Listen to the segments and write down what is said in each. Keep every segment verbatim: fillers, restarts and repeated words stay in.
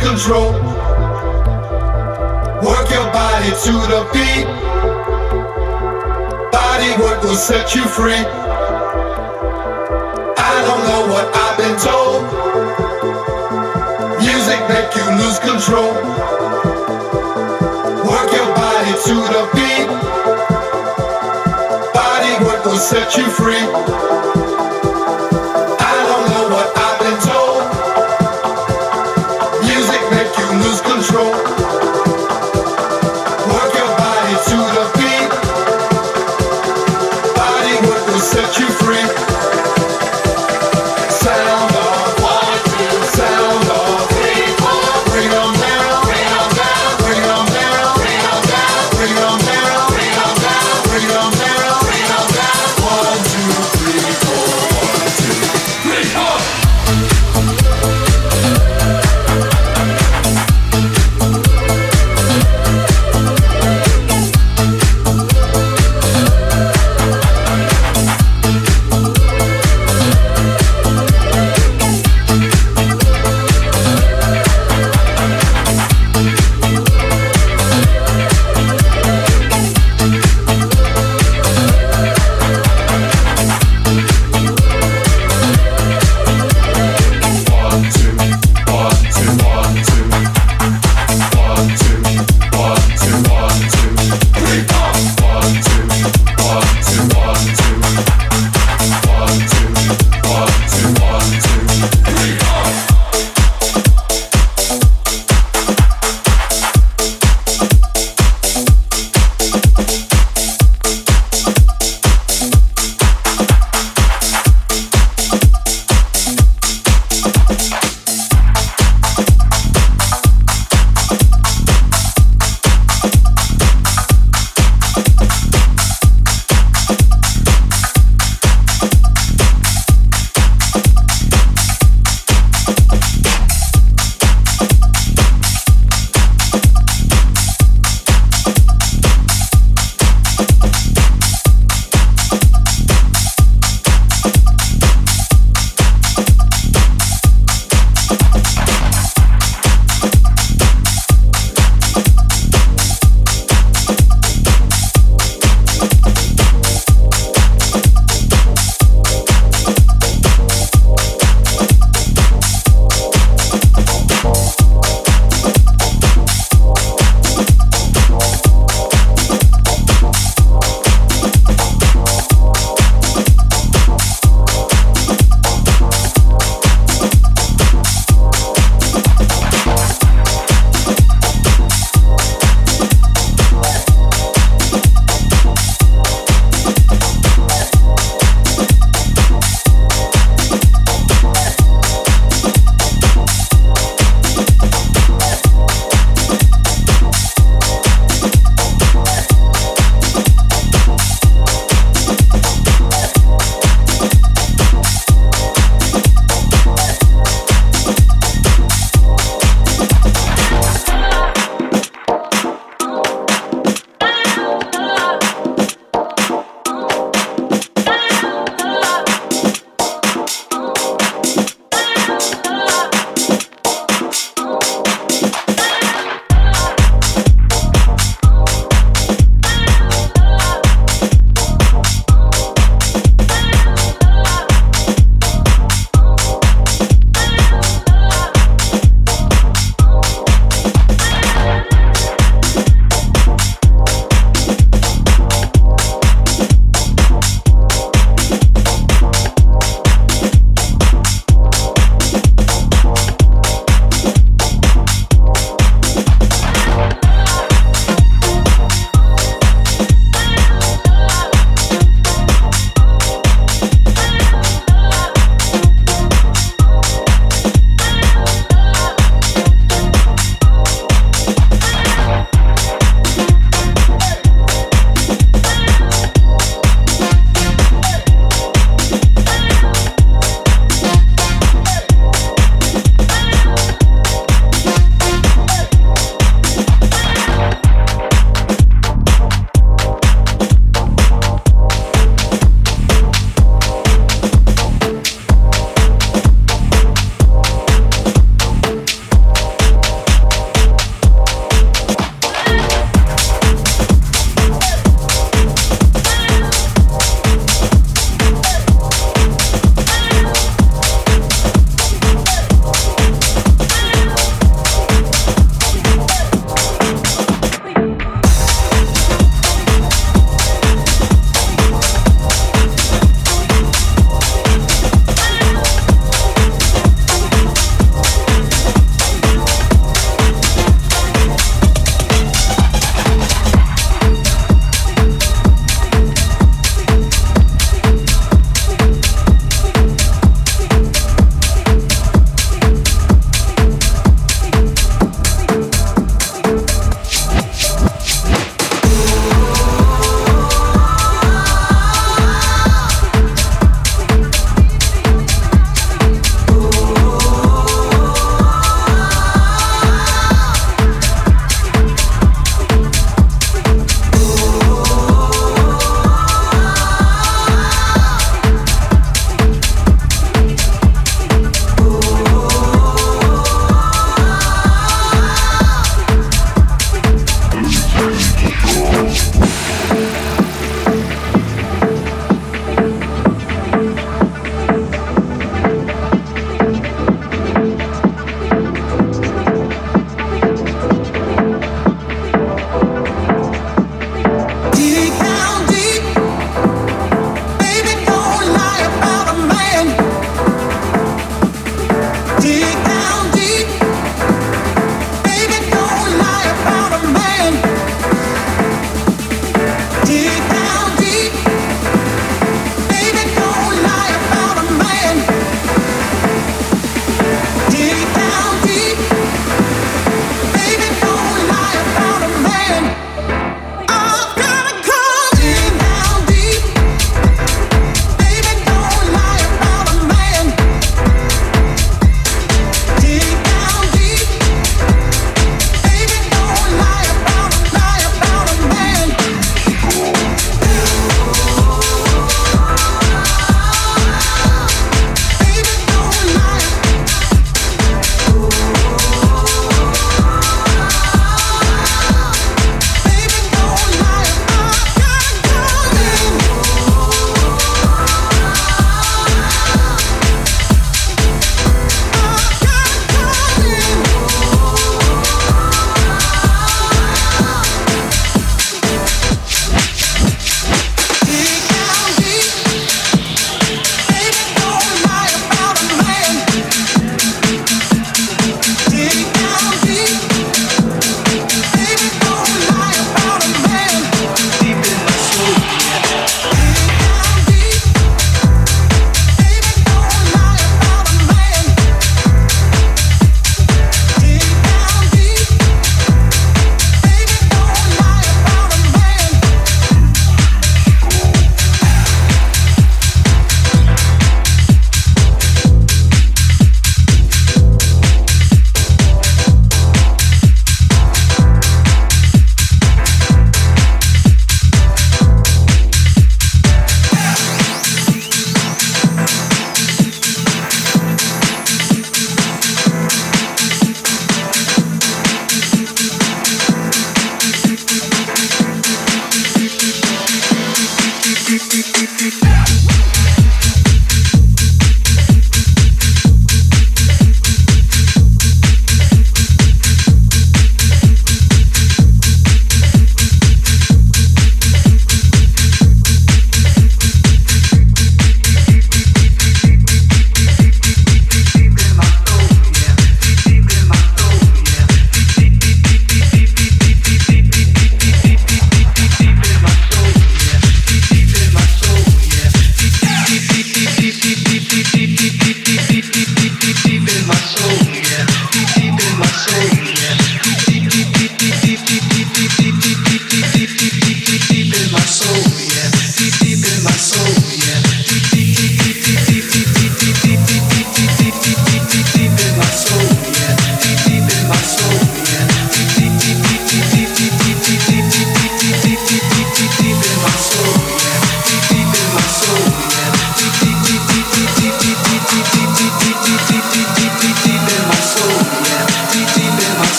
control. Work your body to the beat. Body work will set you free. I don't know what I've been told. Music make you lose control. Work your body to the beat. Body work will set you free. Three.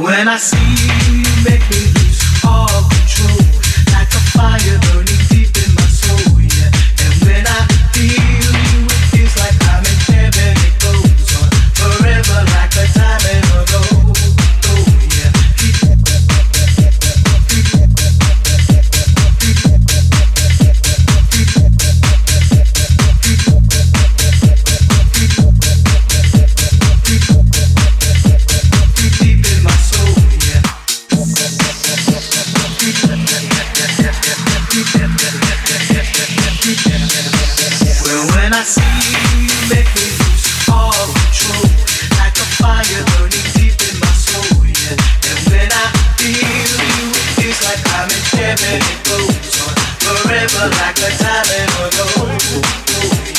When I see you, you make me lose all control, like a fire burning deep in my soul, yeah. And when I feel you, it feels like I'm in heaven, it goes on forever like a diamond or gold, oh yeah.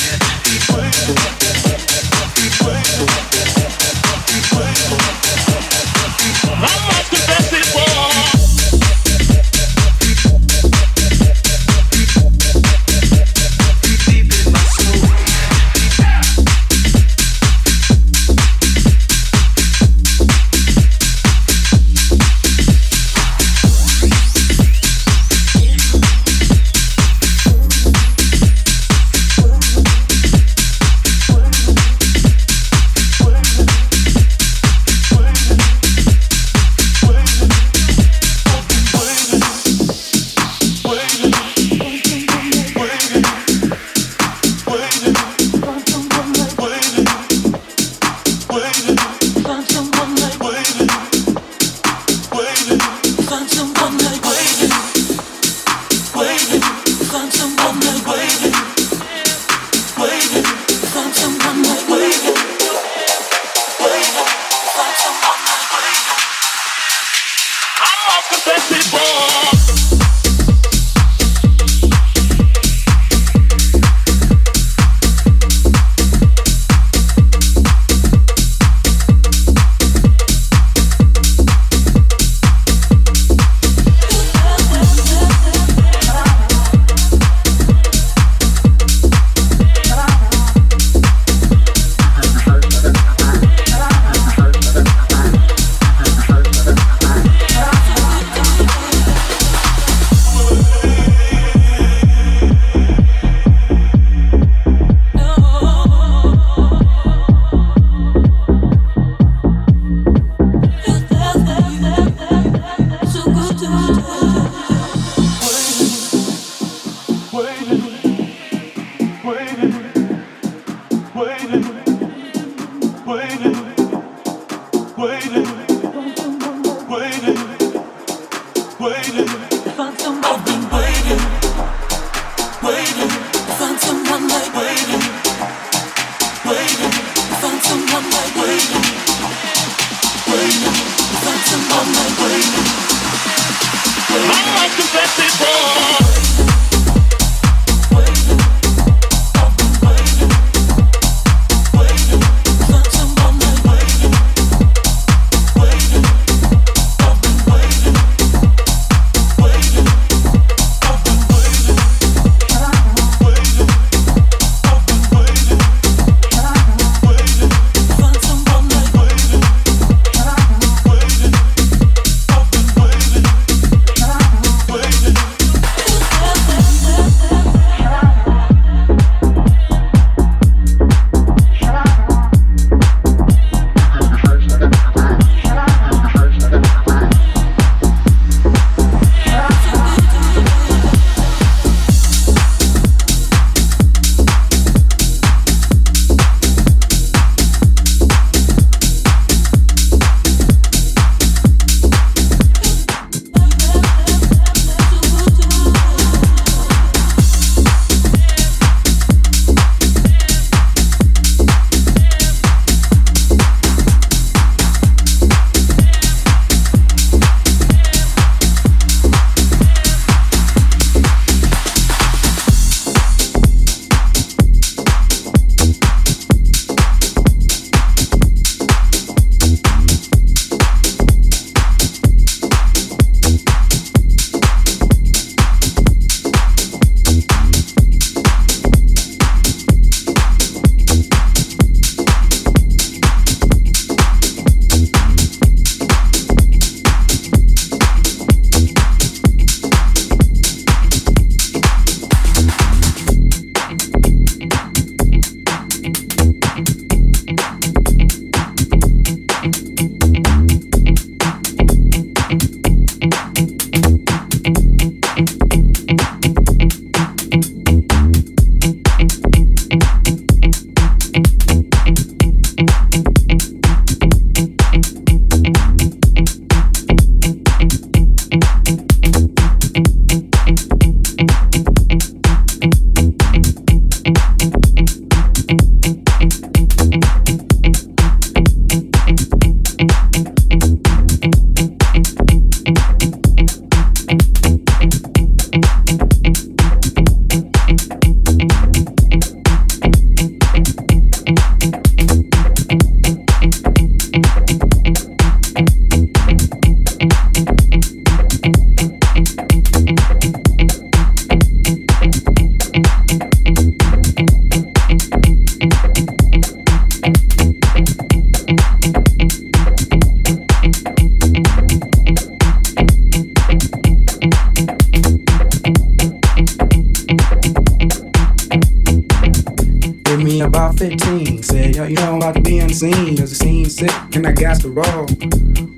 Fifteen, said, yo, you know I'm about to be unseen, cause it seems sick, and I got to roll,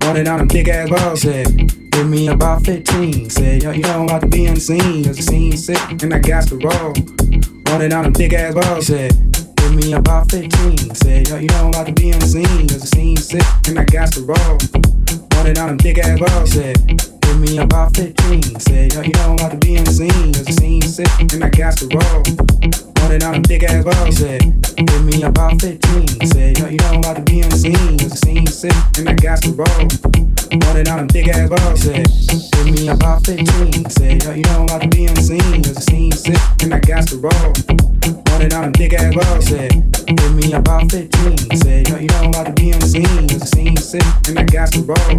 running down them thick ass balls, said, give me about fifteen, said, yo, you know I'm about to be unseen, cause it seems sick, and I got to roll, running down them thick ass balls, said, give me about fifteen, said, yo, you know I'm about to be unseen, cause it seems sick, and I got to roll, running down them thick ass balls, said, give me about fifteen, said, yo, you know I'm about to be unseen, cause it seems sick, and I got to roll. Running out of thick ass balls, said, give me about fifteen. Said, yo, you know I'm about to be unseen, cause it seems sick, and I got to roll. Running out of thick ass balls, said, give me about fifteen. Said, yo, you know I'm about to be unseen, cause it seems sick, and I got to roll.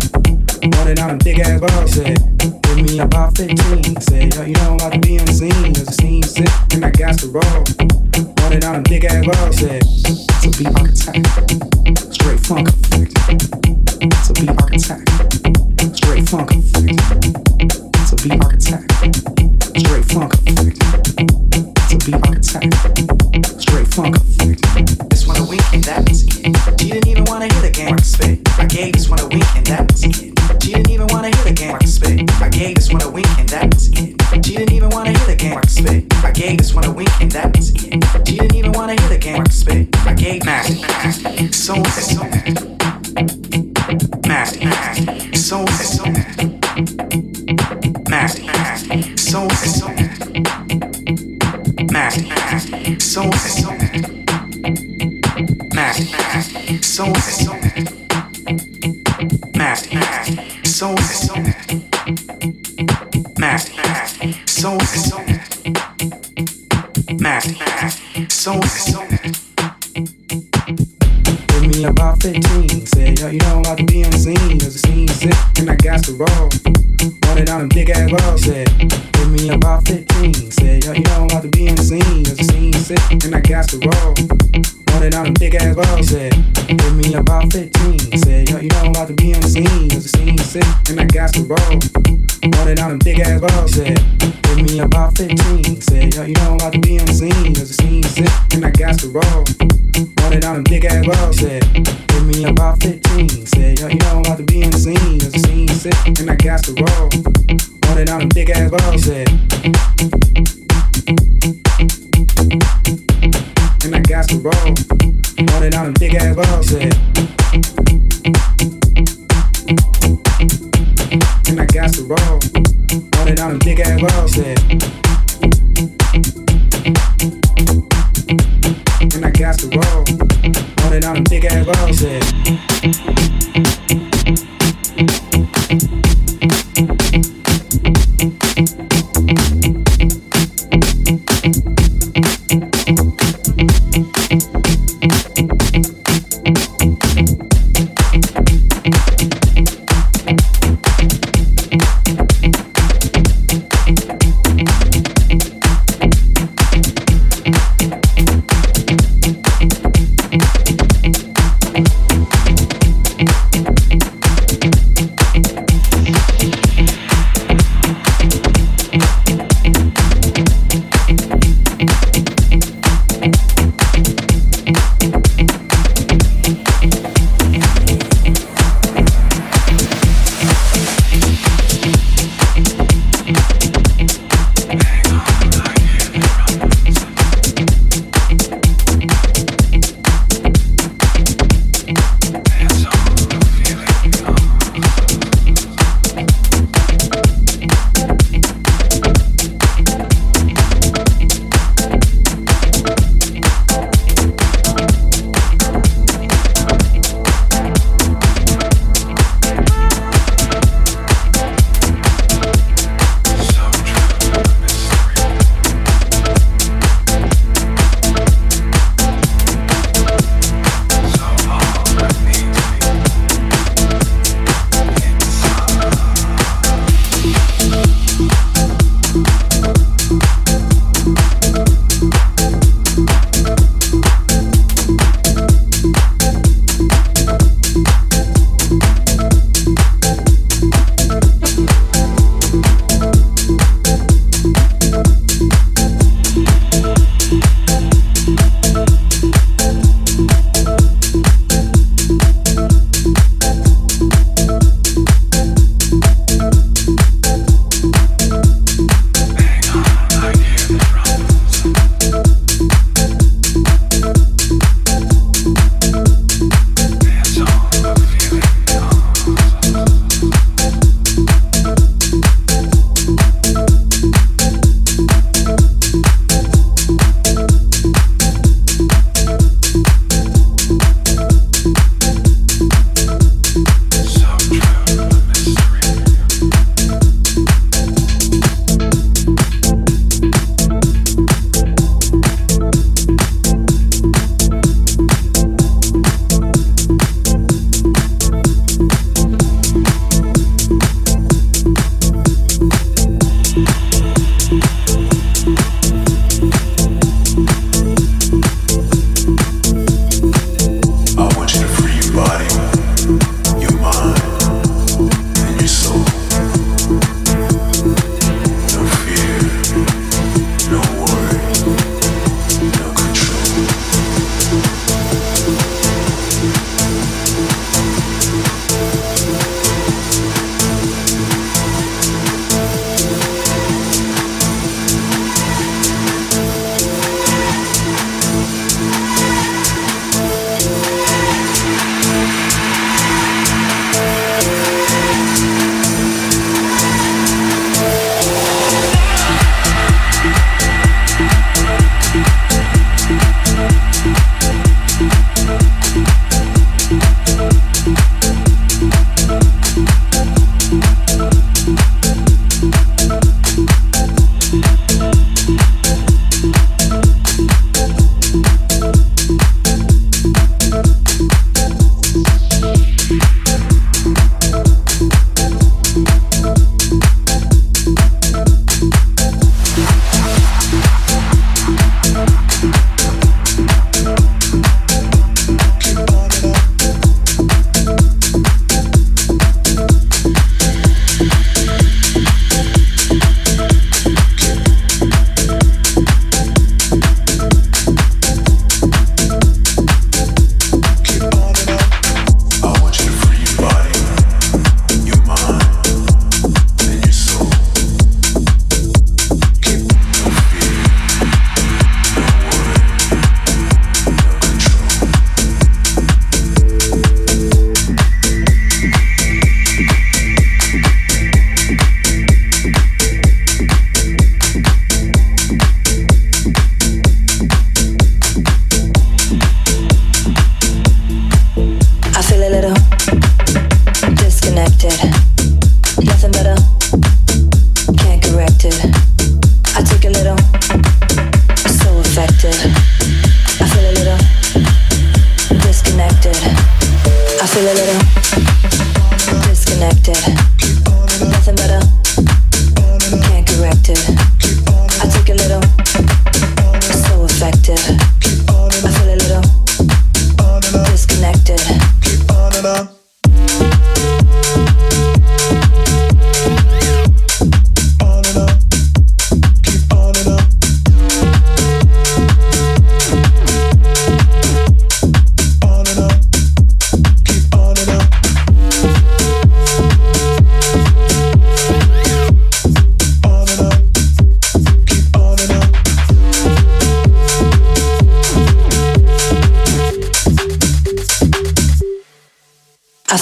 Running out of thick ass balls, said, give me about fifteen. Said, yo, you know I'm about to be unseen, cause it seems sick, and I got to roll. Running out of thick ass balls, said, give me about fifteen. Said, yo, you know I'm about to be unseen, cause it seems sick, and I got to roll. Running out of thick ass balls, said, to be architect, straight funk effect. To be architect, straight funk effect. To be architect, straight funk effect. To be architect, straight funk effect. This one a week and that was it. She didn't even wanna hear the game I gave. This one a week and that was it. She didn't even wanna hear the game I gave. This one a week and that was it. She didn't even wanna hear the game I gave. This one a week and that was it. She didn't even wanna hear the game I gave. Nasty, nasty, so nasty. Nasty, nasty, so nasty. Nasty, nasty, so nasty. Nasty, nasty, so nasty. Nasty, nasty, so nasty. Nasty, nasty, so nasty. Nasty, nasty, so nasty. Nasty, nasty, so nasty. Give me about fifteen. Said, yo, you know I'm about to be unseen, cause it seems sick, and I got to roll. Running out them thick ass balls. Said, give me about fifteen. Said, yo, you know I'm about to be unseen, cause it seems sick, and I got to roll. Running out of thick ass balls, said, give me about fifteen. Said, yo, you know I'm about to be unseen, cause it seems sick, and I got to roll. Running out of thick ass balls, said, give me about fifteen. Said, yo, you know I'm about to be unseen, cause it seems sick, and I got to roll. Running out of thick ass balls, said, give me about fifteen. Said, yo, you know I'm about to be unseen, cause it seems sick, and I got to roll. Running out of thick ass balls, said, and I got to roll, running out of thick ass balls, said. And I got to roll, running out of thick ass balls, said. And I got to roll, running out of thick ass balls, said.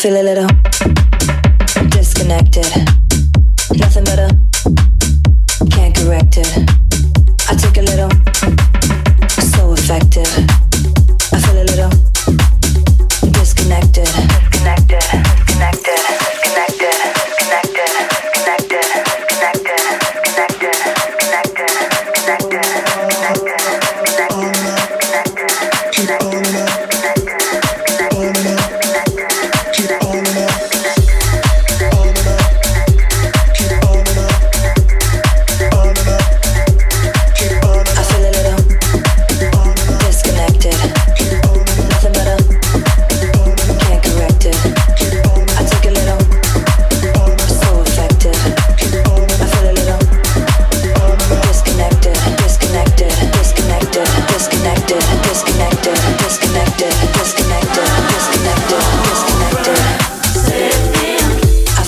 feel a little disconnected. Nothing better, can't correct it. I took a little, so effective. I feel a little disconnected. Disconnected, disconnected, disconnected, disconnected, disconnected, disconnected, disconnected, disconnected, disconnected,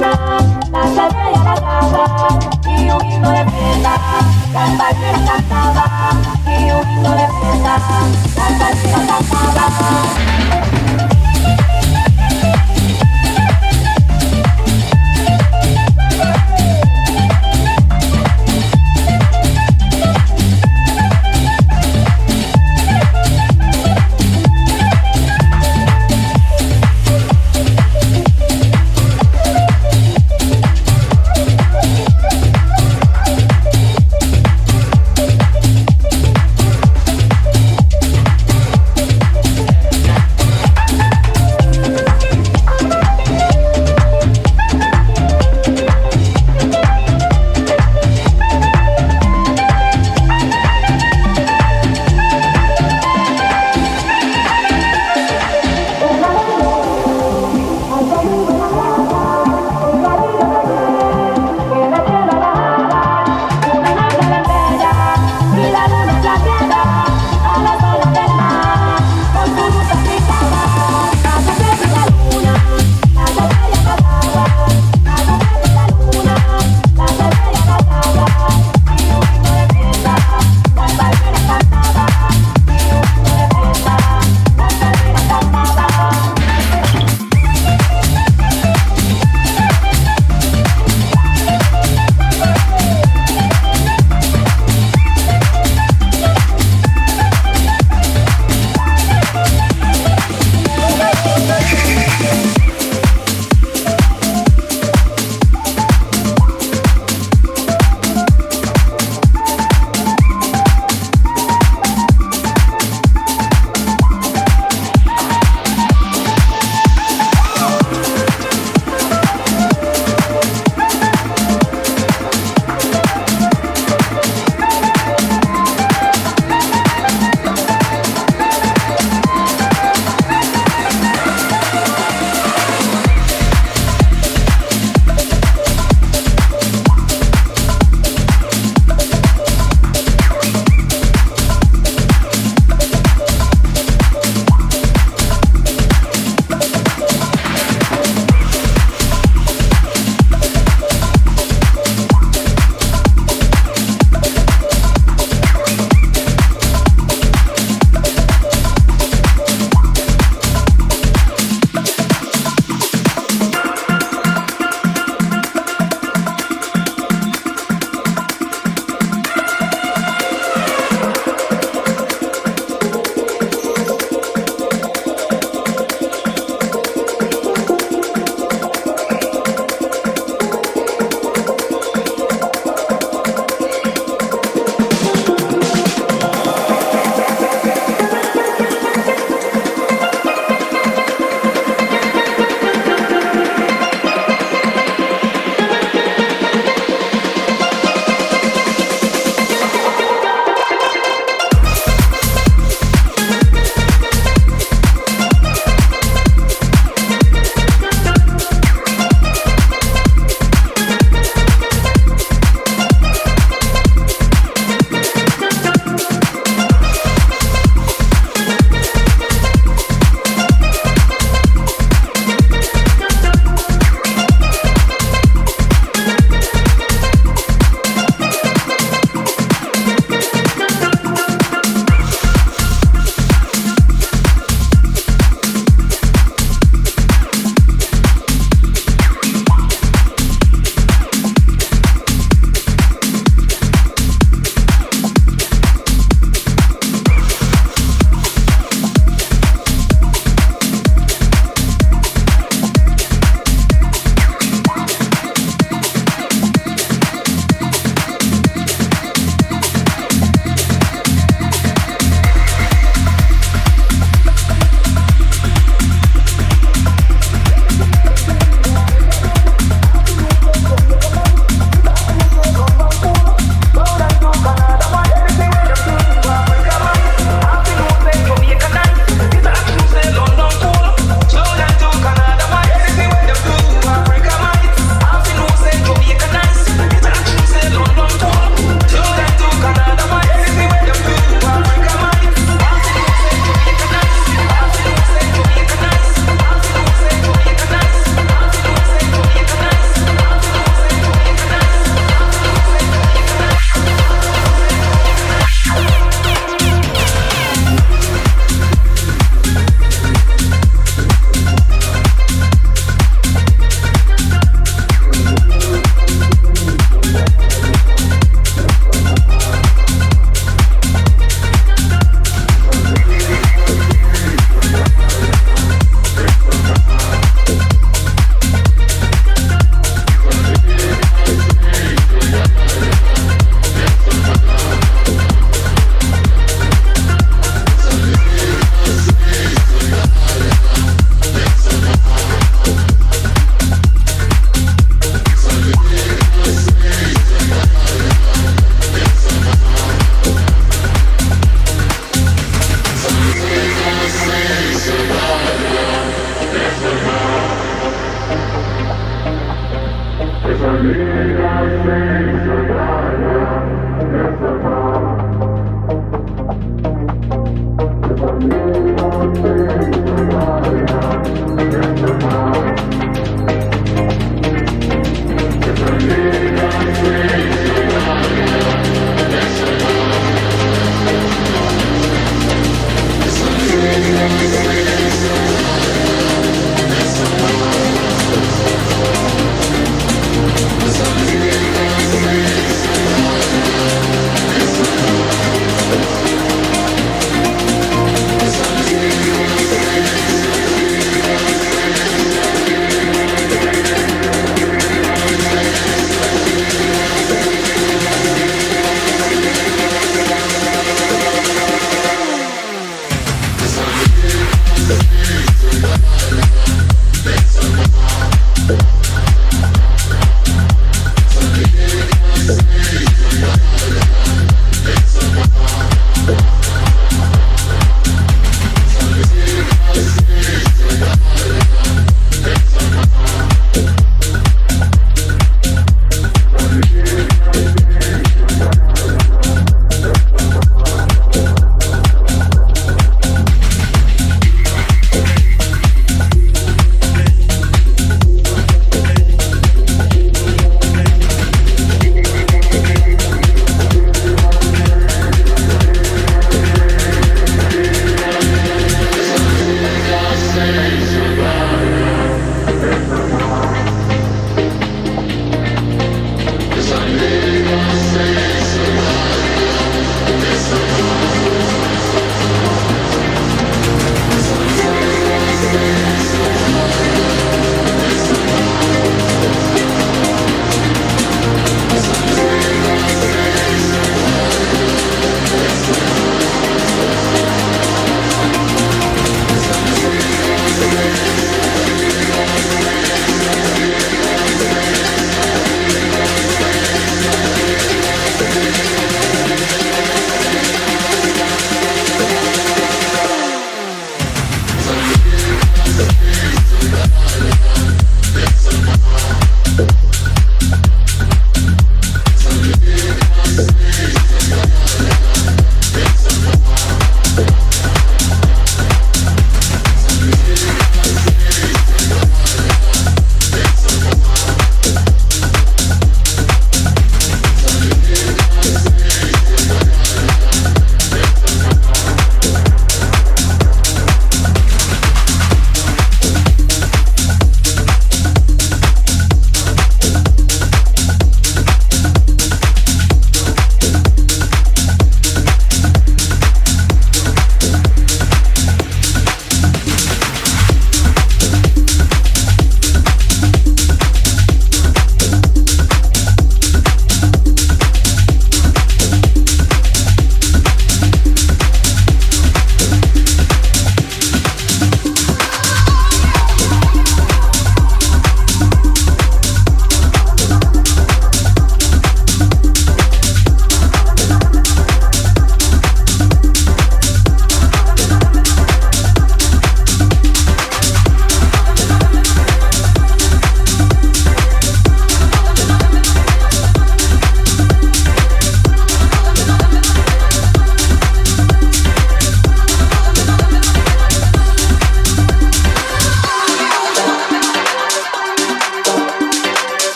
disconnected, disconnected, disconnected.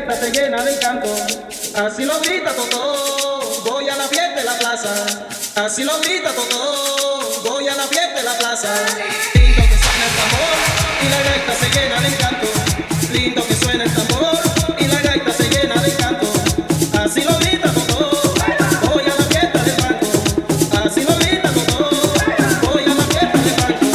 gaita se llena de encanto, así lo grita Totó, voy a la fiesta de la plaza, así lo grita Totó, voy a la fiesta de la plaza. Lindo que suena el tambor y la gaita se llena de encanto, lindo que suena el tambor y la gaita se llena de encanto, así lo grita Totó, voy a la fiesta del banco, así lo grita Totó, voy a la fiesta del banco.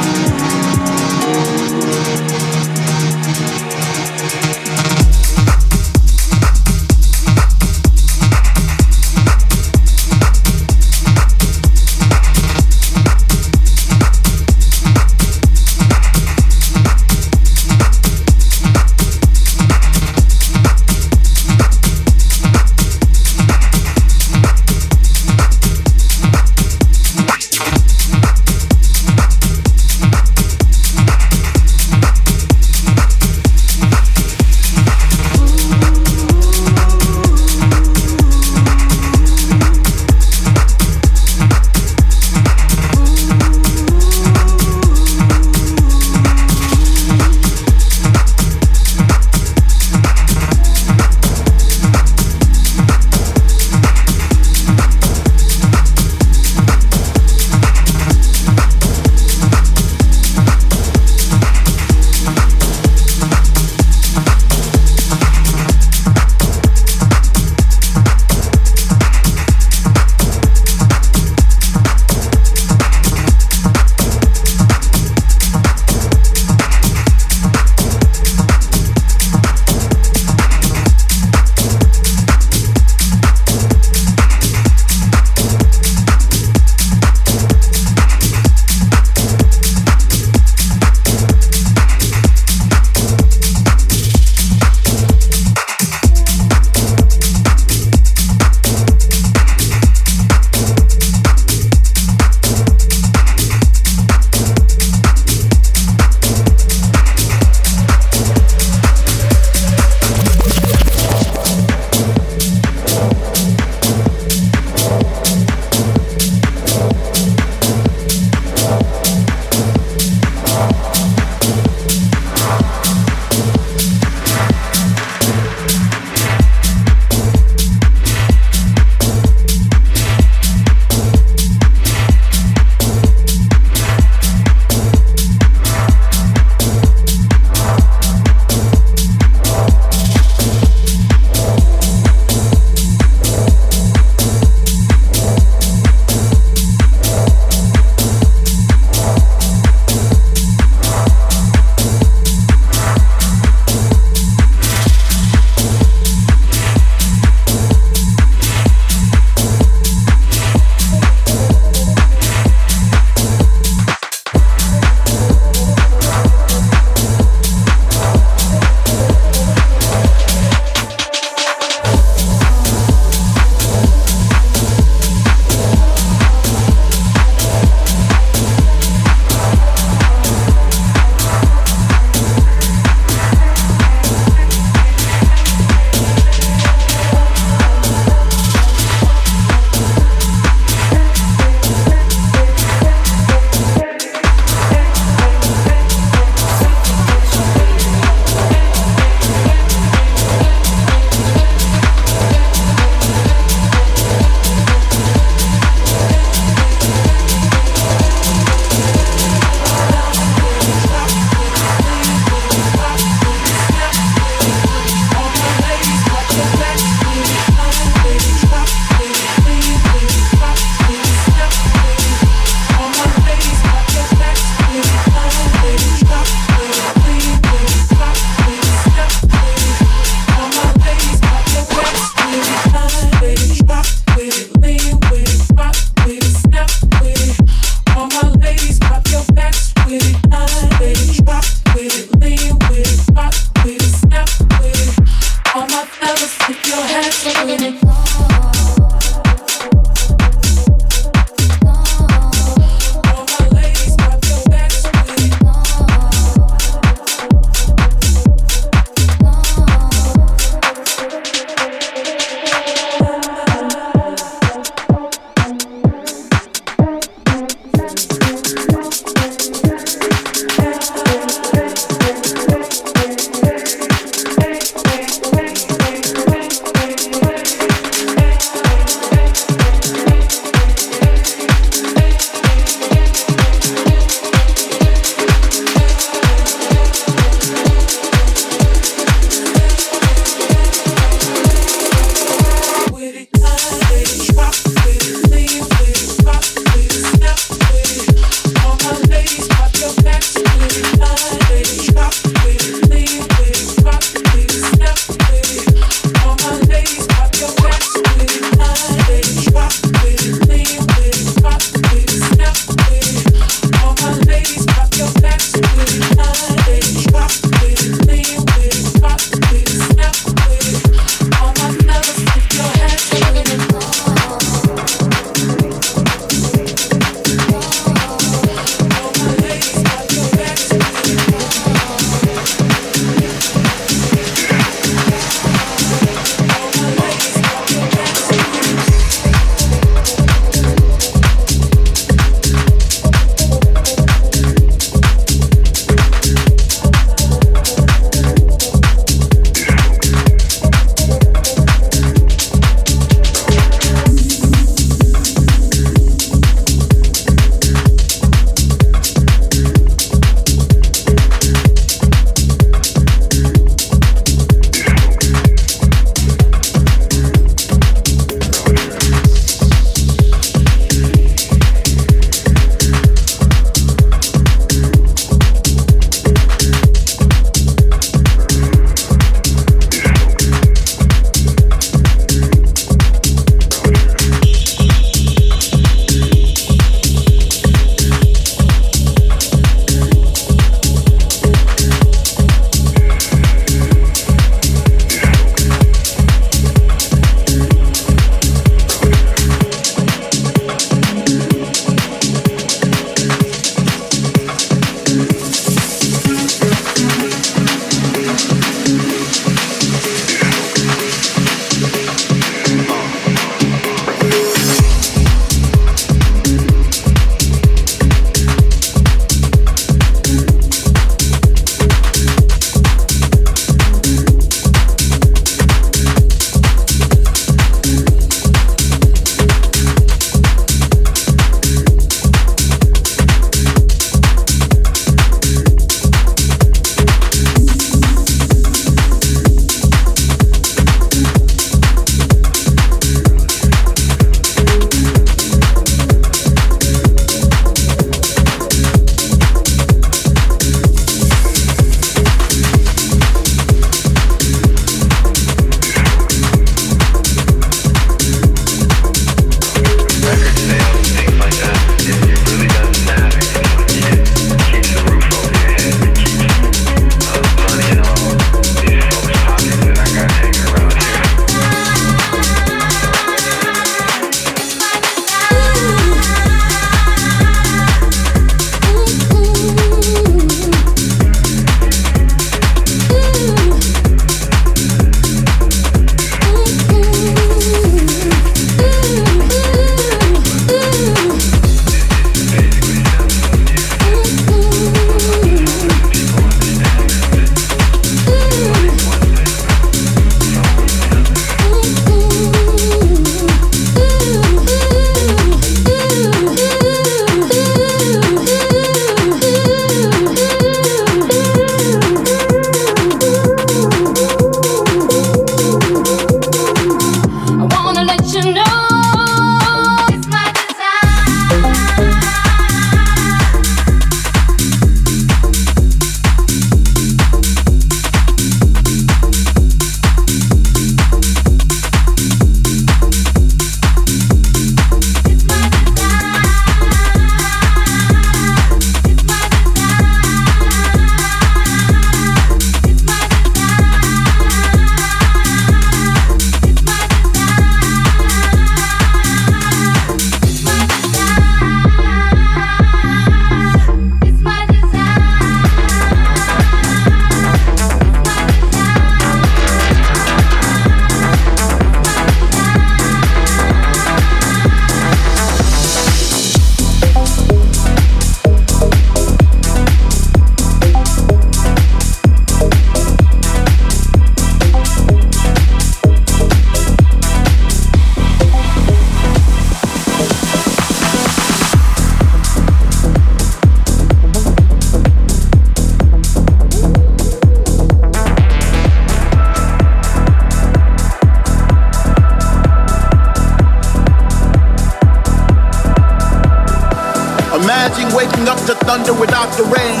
waking up to thunder without the rain,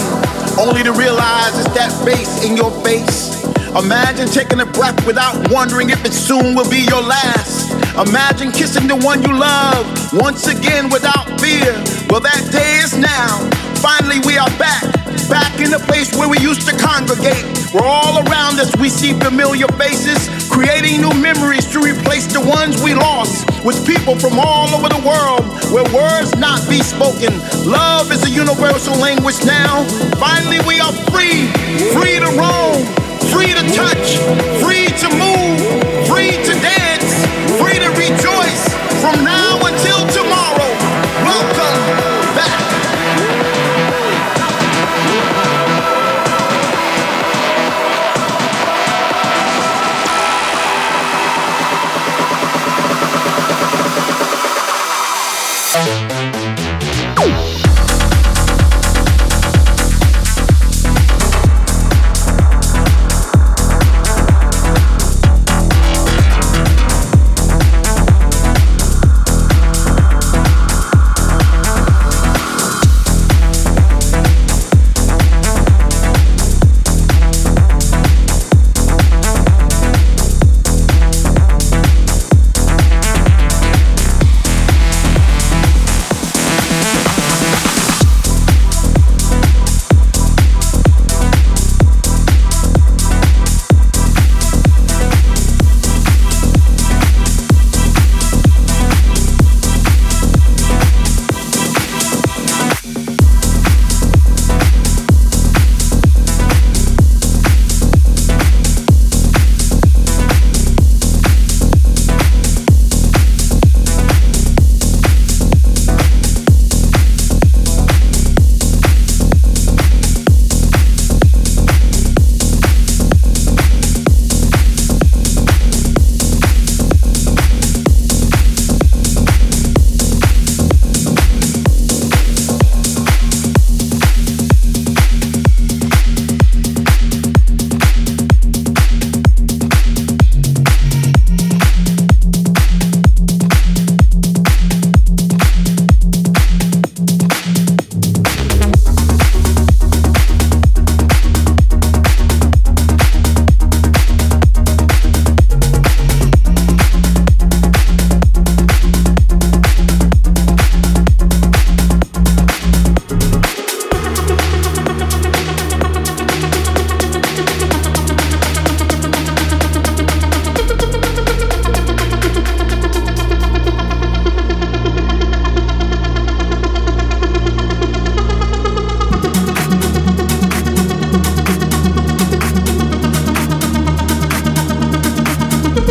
only to realize it's that face in your face. Imagine taking a breath without wondering if it soon will be your last. Imagine kissing the one you love once again without fear. Well, that day is now. Finally, we are back, back in the place where we used to congregate. We're all around us, we see familiar faces, creating new memories to replace the ones we lost with people from all over the world where words not be spoken. Love is a universal language now. Finally, we are free, free to roam, free to touch, free to move, free to dance, free to rejoice from now until tomorrow. Welcome back.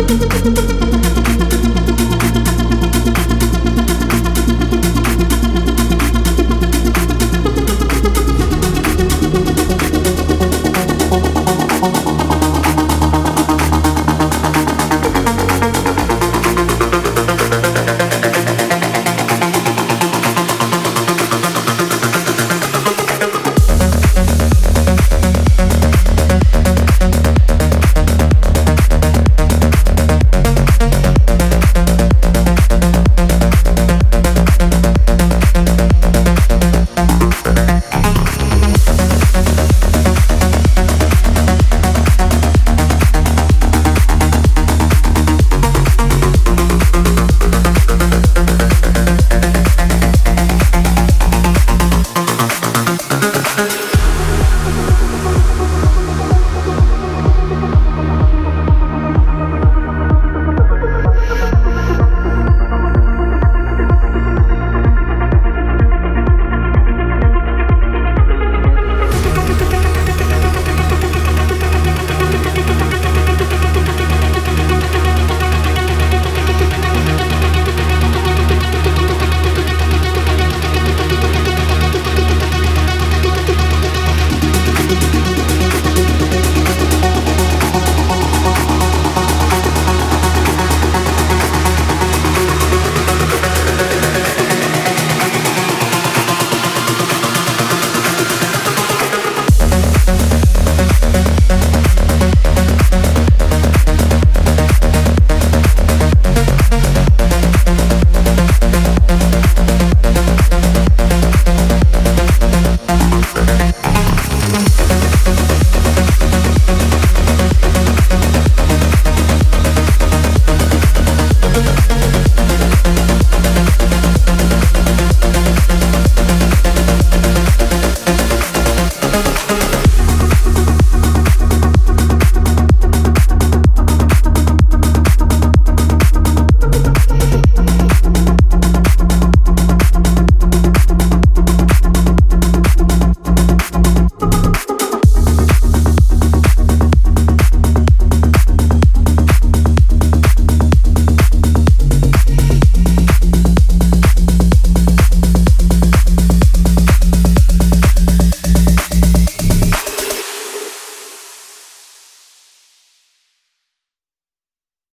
Thank you.